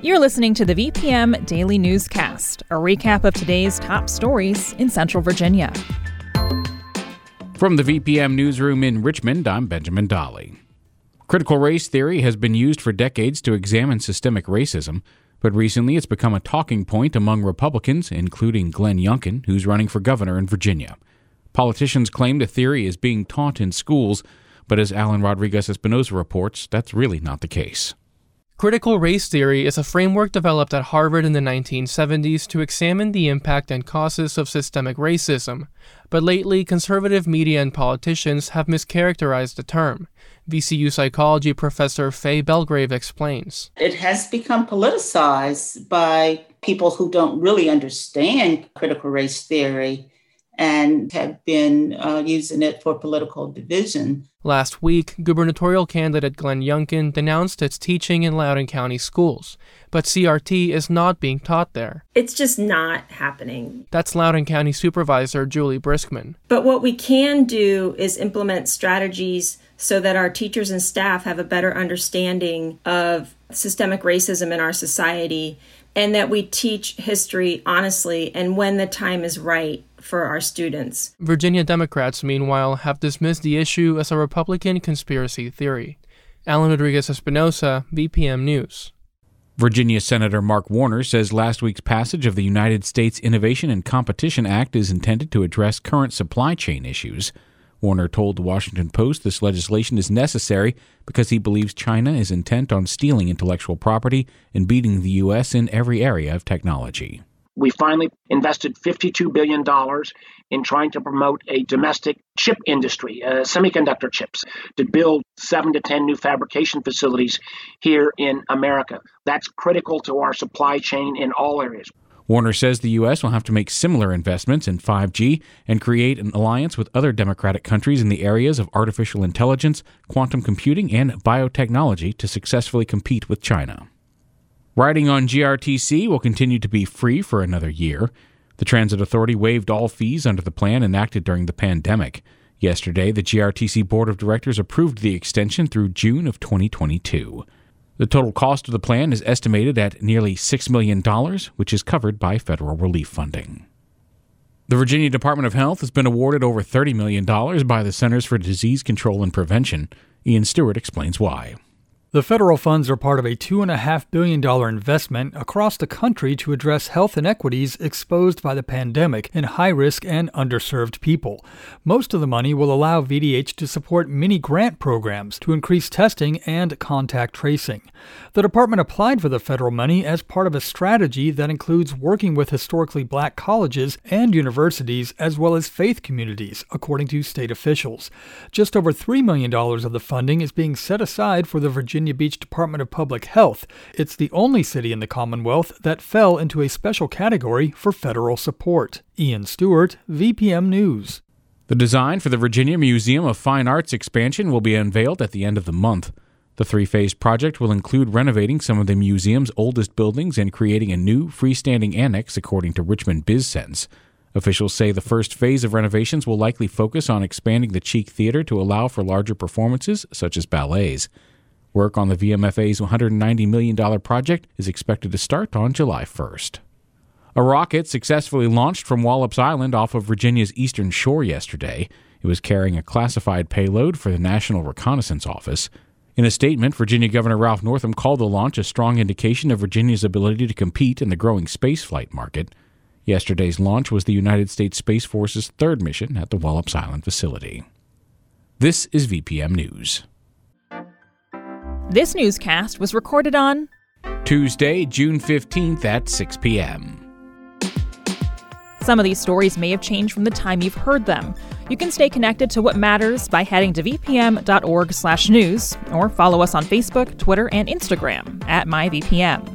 You're listening to the VPM Daily Newscast, a recap of today's top stories in Central Virginia. From the VPM Newsroom in Richmond, I'm Benjamin Dolly. Critical race theory has been used for decades to examine systemic racism, but recently it's become a talking point among Republicans, including Glenn Youngkin, who's running for governor in Virginia. Politicians claim the theory is being taught in schools, but as Alan Rodriguez Espinosa reports, that's really not the case. Critical race theory is a framework developed at Harvard in the 1970s to examine the impact and causes of systemic racism, but lately conservative media and politicians have mischaracterized the term. VCU psychology professor Faye Belgrave explains. It has become politicized by people who don't really understand critical race theory and have been using it for political division. Last week, gubernatorial candidate Glenn Youngkin denounced its teaching in Loudoun County schools, but CRT is not being taught there. It's just not happening. That's Loudoun County Supervisor Julie Briskman. But what we can do is implement strategies so that our teachers and staff have a better understanding of systemic racism in our society, and that we teach history honestly and when the time is right for our students. Virginia Democrats, meanwhile, have dismissed the issue as a Republican conspiracy theory. Alan Rodriguez Espinosa, VPM News. Virginia Senator Mark Warner says last week's passage of the United States Innovation and Competition Act is intended to address current supply chain issues. Warner told The Washington Post this legislation is necessary because he believes China is intent on stealing intellectual property and beating the U.S. in every area of technology. We finally invested $52 billion in trying to promote a domestic chip industry, semiconductor chips, to build 7 to 10 new fabrication facilities here in America. That's critical to our supply chain in all areas. Warner says the U.S. will have to make similar investments in 5G and create an alliance with other democratic countries in the areas of artificial intelligence, quantum computing, and biotechnology to successfully compete with China. Riding on GRTC will continue to be free for another year. The Transit Authority waived all fees under the plan enacted during the pandemic. Yesterday, the GRTC Board of Directors approved the extension through June of 2022. The total cost of the plan is estimated at nearly $6 million, which is covered by federal relief funding. The Virginia Department of Health has been awarded over $30 million by the Centers for Disease Control and Prevention. Ian Stewart explains why. The federal funds are part of a $2.5 billion investment across the country to address health inequities exposed by the pandemic in high-risk and underserved people. Most of the money will allow VDH to support many grant programs to increase testing and contact tracing. The department applied for the federal money as part of a strategy that includes working with historically black colleges and universities as well as faith communities, according to state officials. Just over $3 million of the funding is being set aside for the Virginia Beach Department of Public Health. It's the only city in the Commonwealth that fell into a special category for federal support. Ian Stewart, VPM News. The design for the Virginia Museum of Fine Arts expansion will be unveiled at the end of the month. The three-phase project will include renovating some of the museum's oldest buildings and creating a new freestanding annex, according to Richmond BizSense. Officials say the first phase of renovations will likely focus on expanding the Cheek Theater to allow for larger performances, such as ballets. Work on the VMFA's $190 million project is expected to start on July 1st. A rocket successfully launched from Wallops Island off of Virginia's eastern shore yesterday. It was carrying a classified payload for the National Reconnaissance Office. In a statement, Virginia Governor Ralph Northam called the launch a strong indication of Virginia's ability to compete in the growing spaceflight market. Yesterday's launch was the United States Space Force's third mission at the Wallops Island facility. This is VPM News. This newscast was recorded on Tuesday, June 15th at 6 p.m. Some of these stories may have changed from the time you've heard them. You can stay connected to what matters by heading to vpm.org/news or follow us on Facebook, Twitter, and Instagram at MyVPM.